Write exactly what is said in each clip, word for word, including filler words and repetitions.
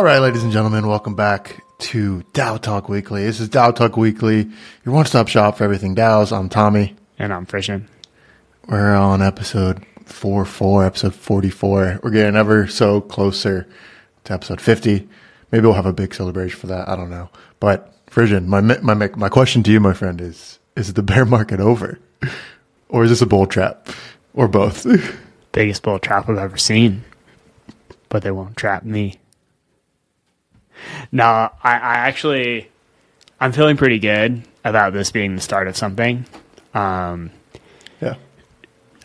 All right, ladies and gentlemen, welcome back to DAO Talk Weekly. This is DAO Talk Weekly, your one-stop shop for everything DAOs. I'm Tommy. And I'm Frisson. We're on episode forty-four, episode forty-four. We're getting ever so closer to episode fifty. Maybe we'll have a big celebration for that. I don't know. But Frisson, my, my, my question to you, my friend, is, is the bear market over? Or is this a bull trap? Or both? Biggest bull trap I've ever seen. But they won't trap me. No, I, I actually, I'm feeling pretty good about this being the start of something. Um, yeah.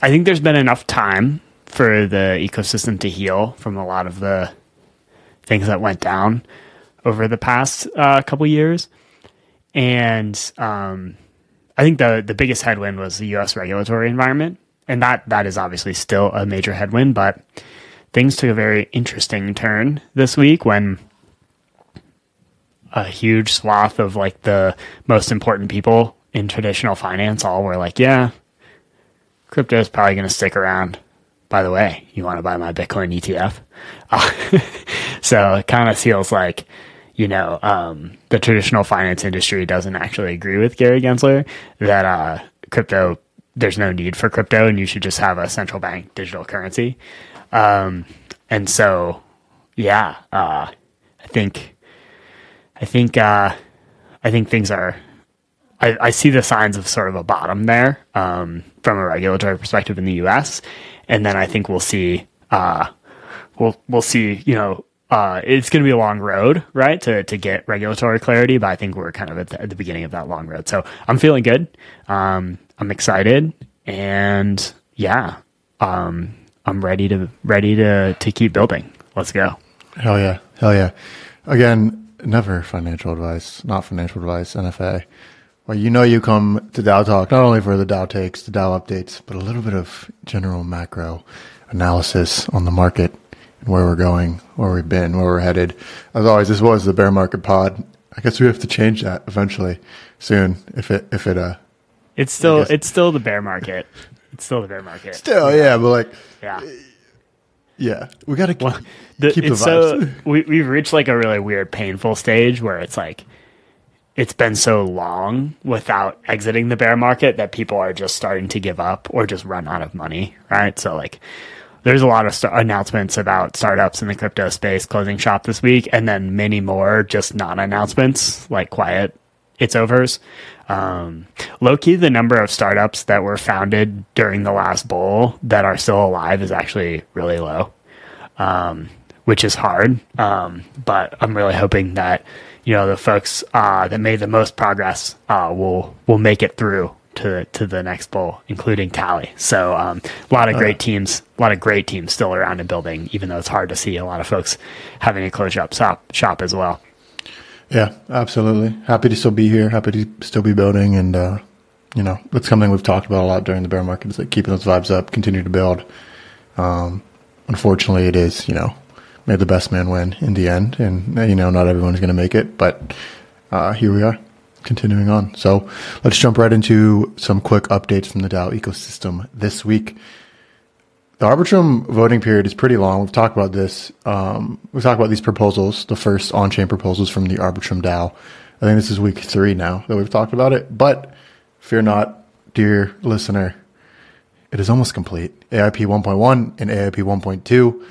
I think there's been enough time for the ecosystem to heal from a lot of the things that went down over the past uh, couple years. And um, I think the the biggest headwind was the U S regulatory environment. And that that is obviously still a major headwind, but things took a very interesting turn this week when a huge swath of like the most important people in traditional finance all were like, yeah, crypto is probably going to stick around. By the way, you want to buy my Bitcoin E T F? Uh, so it kind of feels like, you know, um, the traditional finance industry doesn't actually agree with Gary Gensler that uh, crypto, there's no need for crypto and you should just have a central bank digital currency. Um, and so, yeah, uh, I think... I think uh, I think things are. I, I see the signs of sort of a bottom there um, from a regulatory perspective in the U S, and then I think we'll see. Uh, we'll we'll see. You know, uh, it's going to be a long road, right, to to get regulatory clarity. But I think we're kind of at the, at the beginning of that long road. So I'm feeling good. Um, I'm excited, and yeah, um, I'm ready to ready to to keep building. Let's go. Hell yeah! Hell yeah! Again. Never financial advice, not financial advice, N F A. Well, you know you come to DAO Talk, not only for the DAO takes, the DAO updates, but a little bit of general macro analysis on the market and where we're going, where we've been, where we're headed. As always, this was the Bear Market Pod. I guess we have to change that eventually, soon, if it, if it, uh... It's still, it's still the bear market. It's still the bear market. Still, yeah, yeah but like... Yeah. Yeah, we got to well, keep the vibes. So, we, we've reached like a really weird, painful stage where it's like, it's been so long without exiting the bear market that people are just starting to give up or just run out of money, right? So like, there's a lot of st- announcements about startups in the crypto space closing shop this week, and then many more just non-announcements, like quiet it's overs. Um, low-key, the number of startups that were founded during the last bull that are still alive is actually really low, um, which is hard. Um, but I'm really hoping that, you know, the folks uh, that made the most progress uh, will will make it through to to the next bull, including Tally. So um, a lot of great teams, a lot of great teams still around and building, even though it's hard to see a lot of folks having to close up shop, shop as well. Yeah, absolutely. Happy to still be here. Happy to still be building. And, uh, you know, that's something we've talked about a lot during the bear market is like keeping those vibes up, continue to build. Um, unfortunately, it is, you know, may the best man win in the end. And, you know, not everyone's going to make it, but uh, here we are continuing on. So let's jump right into some quick updates from the DAO ecosystem this week. The Arbitrum voting period is pretty long. We've talked about this. Um, we've talked about these proposals, the first on-chain proposals from the Arbitrum DAO. I think this is week three now that we've talked about it. But fear not, dear listener, it is almost complete. A I P one point one and A I P one point two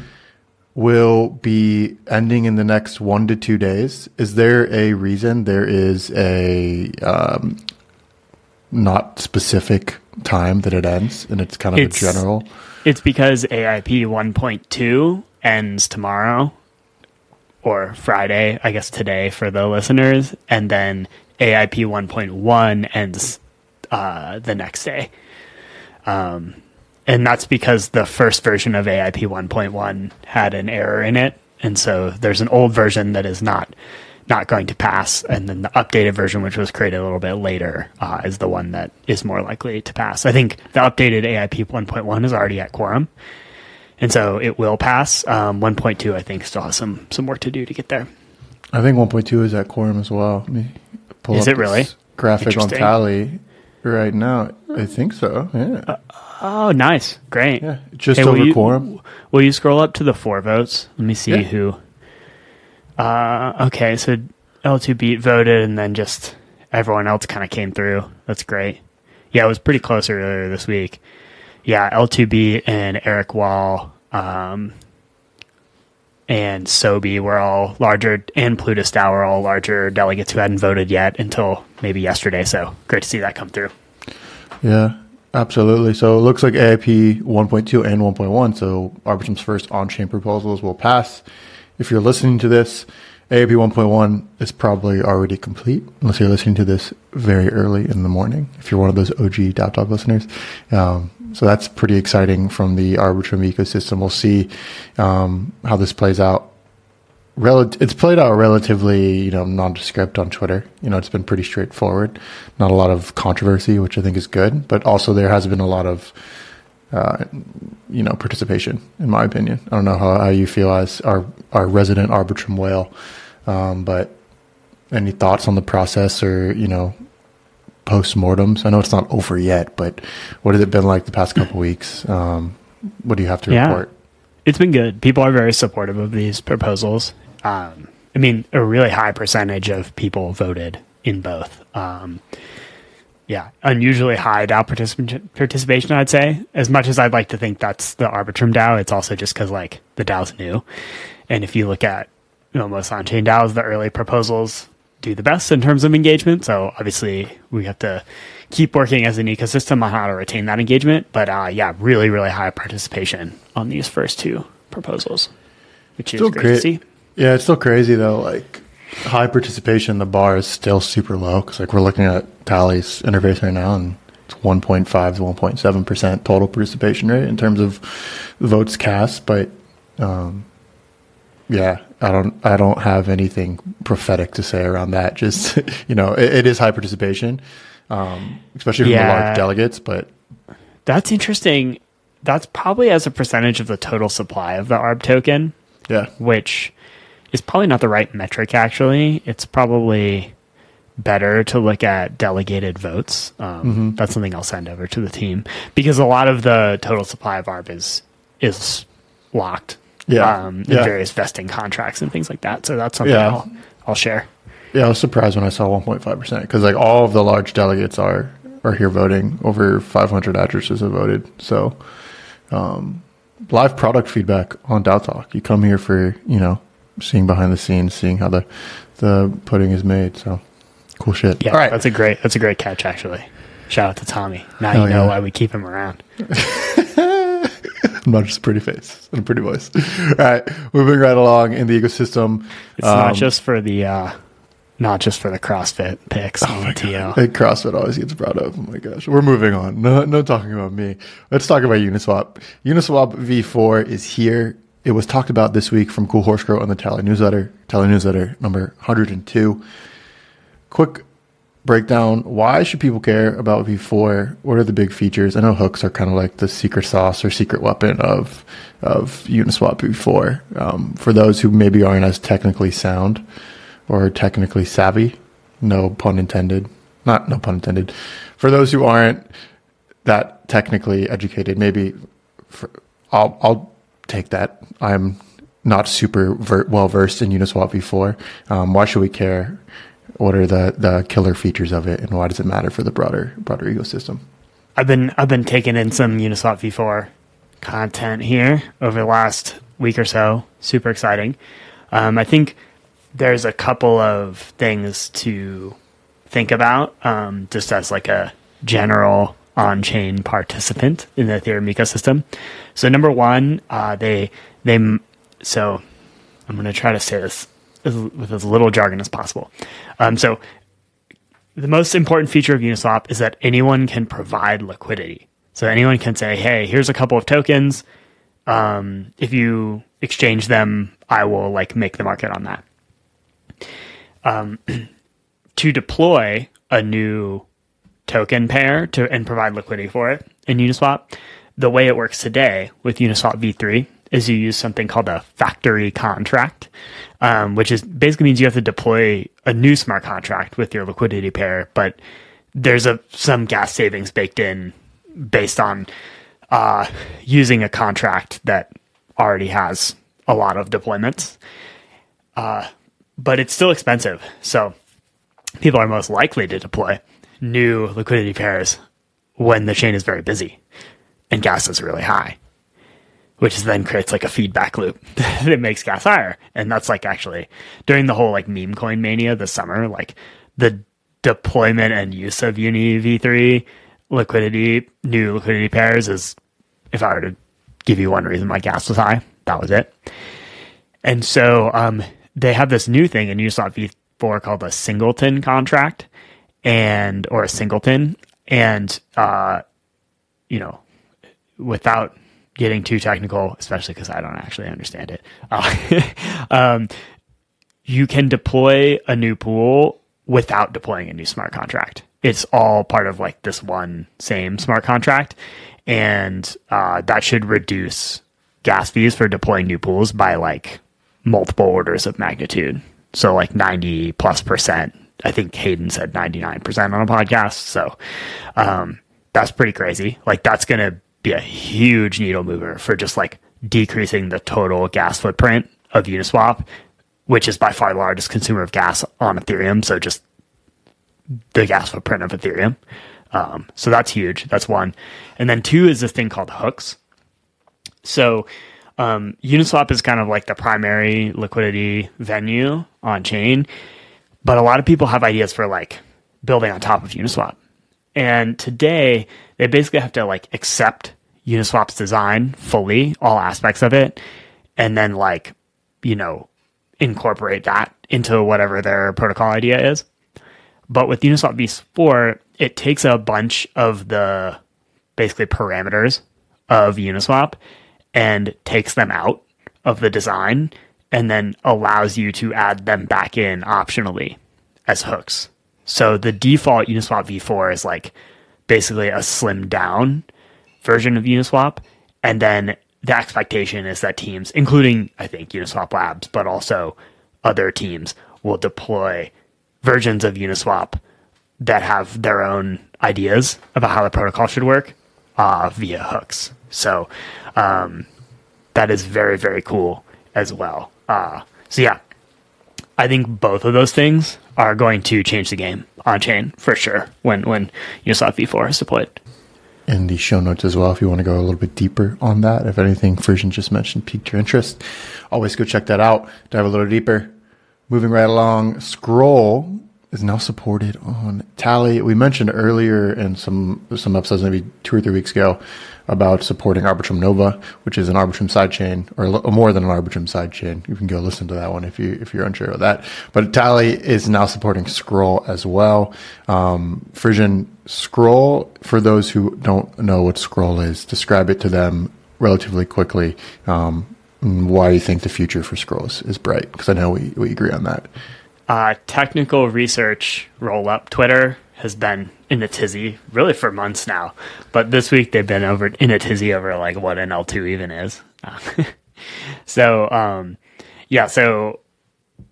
will be ending in the next one to two days. Is there a reason there is a um, not specific time that it ends and it's kind of it's, a general... It's because A I P one point two ends tomorrow or Friday, I guess today for the listeners, and then A I P one point one ends uh, the next day. Um, and that's because the first version of A I P one point one had an error in it, and so there's an old version that is not not going to pass, and then the updated version, which was created a little bit later, uh, is the one that is more likely to pass. I think the updated A I P one point one is already at quorum, and so it will pass. Um, one point two, I think, still has some, some work to do to get there. I think one point two is at quorum as well. Let me pull is up it really? Graphic on Tally right now. I think so, yeah. Uh, oh, nice. Great. Yeah, just hey, over will you, quorum. Will you scroll up to the four votes? Let me see yeah. who... Uh, okay, so L two B voted, and then just everyone else kind of came through. That's great. Yeah, it was pretty close earlier this week. Yeah, L two B and Eric Wall um, and Sobe were all larger, and PlutusDAO were all larger delegates who hadn't voted yet until maybe yesterday. So great to see that come through. Yeah, absolutely. So it looks like A I P one point two and one point one, so Arbitrum's first on-chain proposals will pass. If you're listening to this, A I P one point one is probably already complete, unless you're listening to this very early in the morning, if you're one of those O G DAO Talk listeners. Um, so that's pretty exciting from the Arbitrum ecosystem. We'll see um, how this plays out. Rel- it's played out relatively, you know, nondescript on Twitter. You know, it's been pretty straightforward. Not a lot of controversy, which I think is good. But also there has been a lot of, uh, you know, participation, in my opinion. I don't know how, how you feel as our, our resident Arbitrum whale. Um, but any thoughts on the process or, you know, post-mortems? I know it's not over yet, but what has it been like the past couple weeks? Um, what do you have to yeah. report? It's been good. People are very supportive of these proposals. Um, I mean, a really high percentage of people voted in both. Um, yeah, unusually high DAO particip- participation, I'd say. As much as I'd like to think that's the Arbitrum DAO, it's also just because, like, the DAO's new. And if you look at, you know, most on-chain DAOs, the early proposals do the best in terms of engagement. So obviously we have to keep working as an ecosystem on how to retain that engagement. But uh, yeah, really, really high participation on these first two proposals, which is great to see. Yeah, it's still crazy though. Like high participation, the bar is still super low because like we're looking at Tally's interface right now and it's one point five to one point seven percent total participation rate in terms of votes cast. But um, yeah, I don't I don't have anything prophetic to say around that. Just, you know, it, it is high participation, um, especially from yeah. the large delegates. But that's interesting. That's probably as a percentage of the total supply of the A R B token, yeah. which is probably not the right metric, actually. It's probably better to look at delegated votes. Um, mm-hmm. That's something I'll send over to the team because a lot of the total supply of A R B is, is locked. Yeah, um, yeah. various vesting contracts and things like that. So that's something yeah. I'll, I'll share. Yeah, I was surprised when I saw one point five percent because like all of the large delegates are are here voting. Over five hundred addresses have voted. So um, live product feedback on DAO Talk. You come here for, you know, seeing behind the scenes, seeing how the the pudding is made. So cool shit. Yeah, all right. that's a great that's a great catch actually. Shout out to Tommy. Now Hell you know yeah. why we keep him around. Not just a pretty face and a pretty voice. All right, moving right along in the ecosystem. It's um, not just for the, uh, not just for the CrossFit picks. Oh my T O. God, CrossFit always gets brought up. Oh my gosh, we're moving on. No, no talking about me. Let's talk about Uniswap. Uniswap V four is here. It was talked about this week from Cool Horse Grow on the Tally newsletter. Tally newsletter number one hundred two. Quick breakdown. Why should people care about V four? What are the big features? I know hooks are kind of like the secret sauce or secret weapon of of Uniswap V four. Um, for those who maybe aren't as technically sound or technically savvy, no pun intended. Not no pun intended. For those who aren't that technically educated, maybe for, I'll I'll take that. I'm not super ver- well versed in Uniswap V four. Um, why should we care? What are the, the killer features of it, and why does it matter for the broader broader ecosystem? I've been I've been taking in some Uniswap V four content here over the last week or so. Super exciting. Um, I think there's a couple of things to think about, um, just as like a general on-chain participant in the Ethereum ecosystem. So number one, uh, they they so I'm going to try to say this with as little jargon as possible. Um, so the most important feature of Uniswap is that anyone can provide liquidity. So anyone can say, hey, here's a couple of tokens. Um, if you exchange them, I will like make the market on that. Um, to deploy a new token pair to and provide liquidity for it in Uniswap, the way it works today with Uniswap V three is you use something called a factory contract, um, which is basically means you have to deploy a new smart contract with your liquidity pair, but there's a some gas savings baked in based on uh, using a contract that already has a lot of deployments. Uh, but it's still expensive. So people are most likely to deploy new liquidity pairs when the chain is very busy and gas is really high, which then creates like a feedback loop that makes gas higher. And that's like actually during the whole like meme coin mania this summer, like the deployment and use of Uni V three liquidity, new liquidity pairs is, if I were to give you one reason why gas was high, that was it. And so um, they have this new thing in Uniswap V four called a singleton contract and, or a singleton. And, uh, you know, without getting too technical, especially because I don't actually understand it, uh, um, you can deploy a new pool without deploying a new smart contract. It's all part of like this one same smart contract. And uh, that should reduce gas fees for deploying new pools by like multiple orders of magnitude. So like ninety plus percent. I think Hayden said ninety-nine percent on a podcast. So um, that's pretty crazy. Like that's going to be a huge needle mover for just like decreasing the total gas footprint of Uniswap, which is by far the largest consumer of gas on Ethereum. So just the gas footprint of Ethereum. Um, so that's huge. That's one. And then two is this thing called hooks. So um, Uniswap is kind of like the primary liquidity venue on chain, but a lot of people have ideas for like building on top of Uniswap. And today they basically have to like accept Uniswap's design fully, all aspects of it, and then like, you know, incorporate that into whatever their protocol idea is. But with Uniswap V four, it takes a bunch of the basically parameters of Uniswap and takes them out of the design and then allows you to add them back in optionally as hooks. So the default Uniswap V four is like basically a slimmed down version of Uniswap. And then the expectation is that teams, including I think Uniswap Labs, but also other teams, will deploy versions of Uniswap that have their own ideas about how the protocol should work uh, via hooks. So um, that is very, very cool as well. Uh, so yeah, I think both of those things are going to change the game on chain for sure when, when Uniswap V four is deployed. In the show notes as well, if you want to go a little bit deeper on that. If anything Frisian just mentioned piqued your interest, always go check that out, dive a little deeper. Moving right along, Scroll is now supported on Tally. We mentioned earlier in some some episodes, maybe two or three weeks ago, about supporting Arbitrum Nova, which is an Arbitrum sidechain, or more than an Arbitrum sidechain. You can go listen to that one if you if you're unsure of that. But Tally is now supporting Scroll as well. Um, Frisian, Scroll, for those who don't know what Scroll is, describe it to them relatively quickly. Um, why you think the future for Scroll is, is bright? Because I know we we agree on that. Uh, technical research roll-up Twitter has been in a tizzy really for months now, but this week they've been over in a tizzy over like what an L two even is. Uh, so um, yeah, so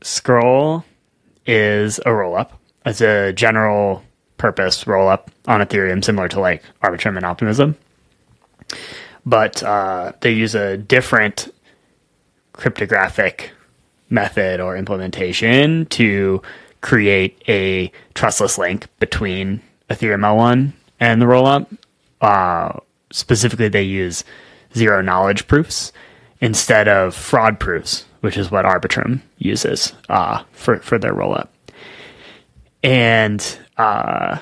Scroll is a roll-up. It's a general purpose roll-up on Ethereum, similar to like Arbitrum and Optimism, but uh, they use a different cryptographic method or implementation to create a trustless link between Ethereum L one and the rollup. Uh, specifically, they use zero knowledge proofs instead of fraud proofs, which is what Arbitrum uses uh, for for their rollup. And uh,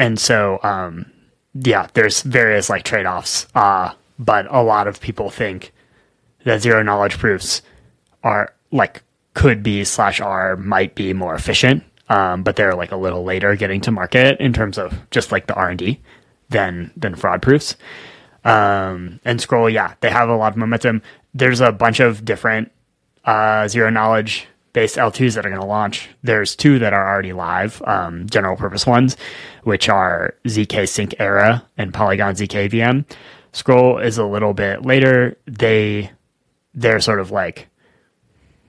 and so um, yeah, there's various like trade offs, uh, but a lot of people think that zero knowledge proofs are like could be slash R might be more efficient, um, but they're like a little later getting to market in terms of just like the R and D than than fraud proofs. Um, and Scroll, yeah, they have a lot of momentum. There's a bunch of different uh, zero knowledge based L twos that are going to launch. There's two that are already live, um, general purpose ones, which are Z K Sync Era and Polygon Z K V M. Scroll is a little bit later. They they're sort of like,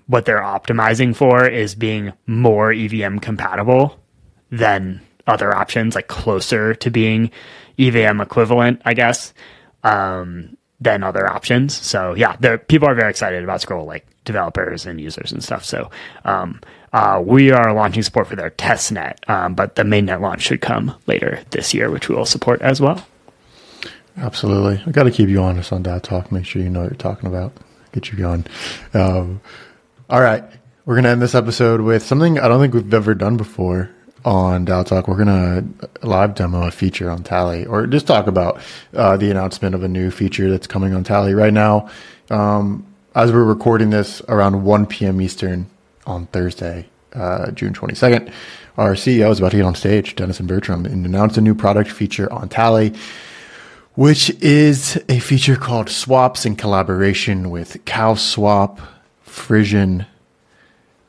what they're optimizing for is being more E V M compatible than other options, like closer to being E V M equivalent, I guess, um, than other options. So yeah, people are very excited about Scroll. Like developers and users and stuff. So um, uh, we are launching support for their testnet, um, but the mainnet launch should come later this year, which we will support as well. Absolutely. I got to keep you honest on DAO Talk. Make sure you know what you're talking about. Get you going. Um, all right. We're going to end this episode with something I don't think we've ever done before on DAO Talk. We're going to live demo a feature on Tally, or just talk about uh, the announcement of a new feature that's coming on Tally right now. Um, as we're recording this around one p.m. Eastern on Thursday, uh, June twenty-second, our C E O is about to get on stage, Dennison Bertram, and announce a new product feature on Tally, which is a feature called Swaps in collaboration with CowSwap, Frisson.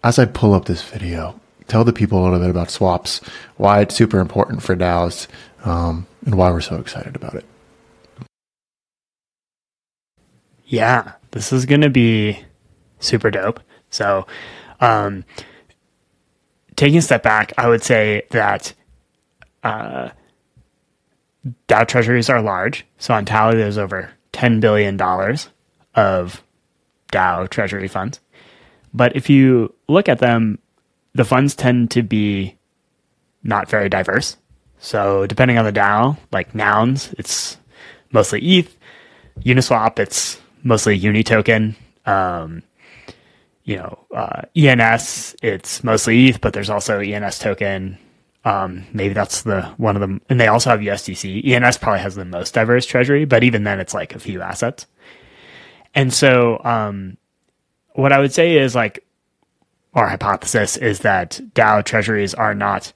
As I pull up this video, tell the people a little bit about swaps, why it's super important for DAOs, um, and why we're so excited about it. Yeah, this is going to be super dope. So um, taking a step back, I would say that uh, DAO treasuries are large. So on Tally, there's over ten billion dollars of DAO treasury funds. But if you look at them, the funds tend to be not very diverse. So depending on the DAO, like Nouns, it's mostly E T H. Uniswap, it's mostly Unitoken. Um, you know, uh, E N S, it's mostly E T H, but there's also E N S token. Um, maybe that's the one of them. And they also have U S D C. E N S probably has the most diverse treasury, but even then it's like a few assets. And so um, what I would say is like, our hypothesis is that DAO treasuries are not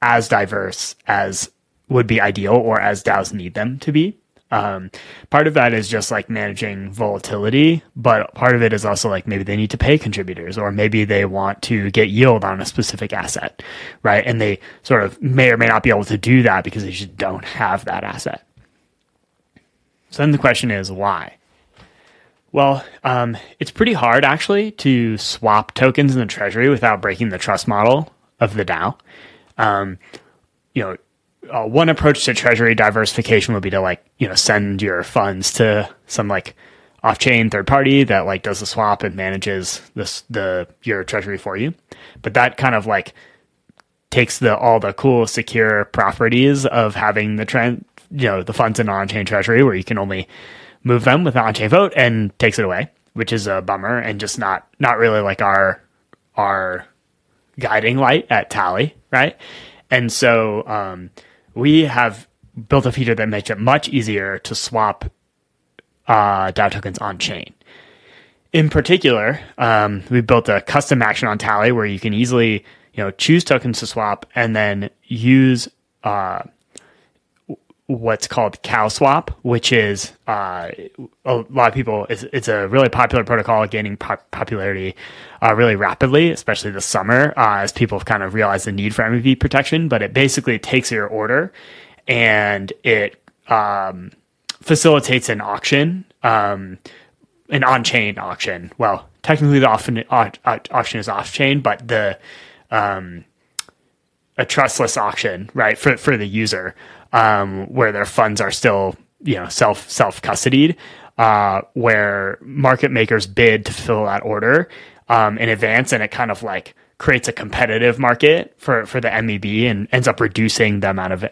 as diverse as would be ideal or as DAOs need them to be. Um, part of that is just like managing volatility, but part of it is also like maybe they need to pay contributors, or maybe they want to get yield on a specific asset, right? And they sort of may or may not be able to do that because they just don't have that asset. So then the question is why? Well, um, it's pretty hard, actually, to swap tokens in the treasury without breaking the trust model of the DAO. Um, you know, uh, one approach to treasury diversification would be to, like, you know, send your funds to some, like, off-chain third party that, like, does the swap and manages this, the your treasury for you. But that kind of, like, takes the all the cool, secure properties of having the, trend, you know, the funds in on-chain treasury where you can only move them with an on-chain vote and takes it away, which is a bummer and just not not really like our our guiding light at Tally, right? And so um, we have built a feature that makes it much easier to swap uh, DAO tokens on-chain. In particular, um, we built a custom action on Tally where you can easily, you know, choose tokens to swap and then use Uh, what's called CowSwap, which is uh, a lot of people, it's, it's a really popular protocol gaining pop- popularity uh, really rapidly, especially this summer, uh, as people have kind of realized the need for M V P protection. But it basically takes your order and it um, facilitates an auction, um, an on-chain auction. Well, technically the often, au- au- auction is off-chain, but the um, a trustless auction, right, for for the user. Um, where their funds are still, you know, self self custodied, uh, where market makers bid to fill that order um, in advance, and it kind of like creates a competitive market for, for the M E V and ends up reducing the amount of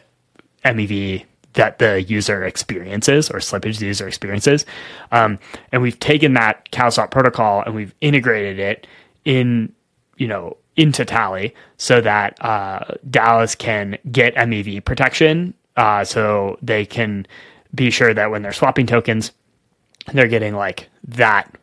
M E V that the user experiences or slippage the user experiences. Um, and we've taken that CowSwap protocol and we've integrated it in, you know, into Tally so that uh, DAOs can get M E V protection. Uh, so they can be sure that when they're swapping tokens, they're getting like that,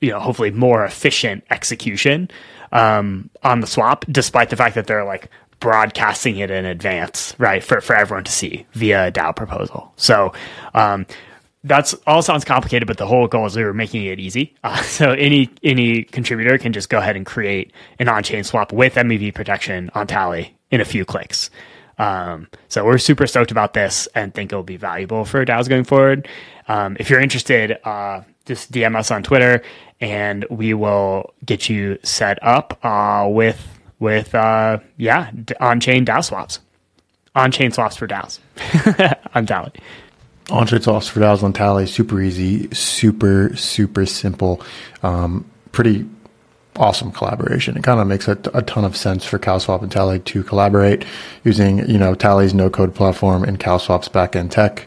you know, hopefully more efficient execution um, on the swap, despite the fact that they're like broadcasting it in advance, right, for, for everyone to see via a DAO proposal. So um, that's all sounds complicated, but the whole goal is we were making it easy. Uh, so any any contributor can just go ahead and create an on-chain swap with M E V protection on Tally in a few clicks. Um, so we're super stoked about this and think it'll be valuable for DAOs going forward. Um, if you're interested, uh, just D M us on Twitter and we will get you set up, uh, with, with, uh, yeah, on-chain DAO swaps, on-chain swaps for DAOs on Tally. On-chain swaps for DAOs on Tally. Super easy, super, super simple. Um, pretty awesome collaboration. It kind of makes a, a ton of sense for CowSwap and Tally to collaborate using, you know, Tally's no-code platform and CowSwap's back-end tech.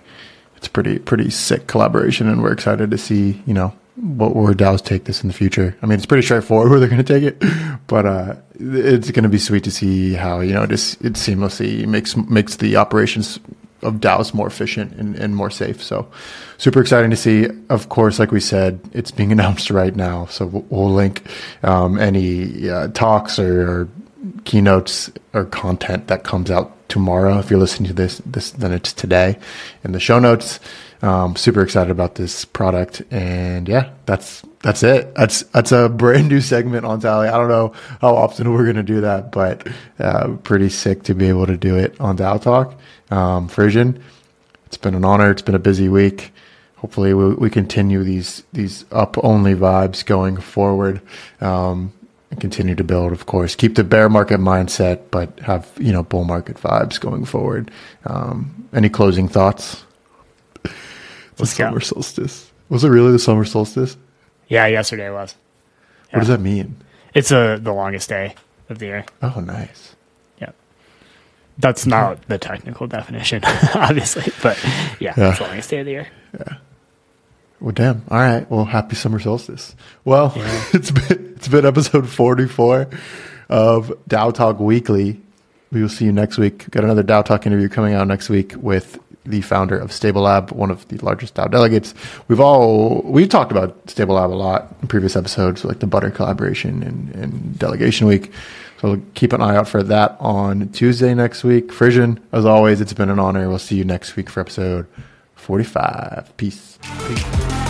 It's pretty pretty sick collaboration, and we're excited to see, you know, what where DAOs take this in the future. I mean, it's pretty straightforward where they're going to take it, but uh, it's going to be sweet to see how, you know, just it seamlessly makes makes the operations of DAOs more efficient and, and more safe. So super exciting to see. Of course, like we said, it's being announced right now. So we'll, we'll link um, any uh, talks or, or keynotes or content that comes out tomorrow. If you're listening to this, this then it's today in the show notes. Um, super excited about this product, and yeah, that's, that's it. That's, that's a brand new segment on Tally. I don't know how often we're going to do that, but, uh, pretty sick to be able to do it on DAO Talk. Um, Frisian, it's been an honor. It's been a busy week. Hopefully we, we continue these, these up only vibes going forward. Um, and continue to build, of course, keep the bear market mindset, but have, you know, bull market vibes going forward. Um, any closing thoughts? The summer solstice. Was it really the summer solstice? Yeah, yesterday was. Yeah. What does that mean? It's a, the longest day of the year. Oh, nice. Yeah. That's not yeah. the technical definition, obviously, but yeah, yeah, it's the longest day of the year. Yeah. Well, damn. All right. Well, happy summer solstice. Well, yeah. it's been it's been episode forty-four of DAO Talk Weekly. We will see you next week. We've got another DAO Talk interview coming out next week with the founder of Stable Lab, one of the largest DAO delegates. We've all, we've talked about Stable Lab a lot in previous episodes, like the butter collaboration and, and delegation week. So keep an eye out for that on Tuesday next week. Frisian, as always, it's been an honor. We'll see you next week for episode forty-five. Peace. Peace.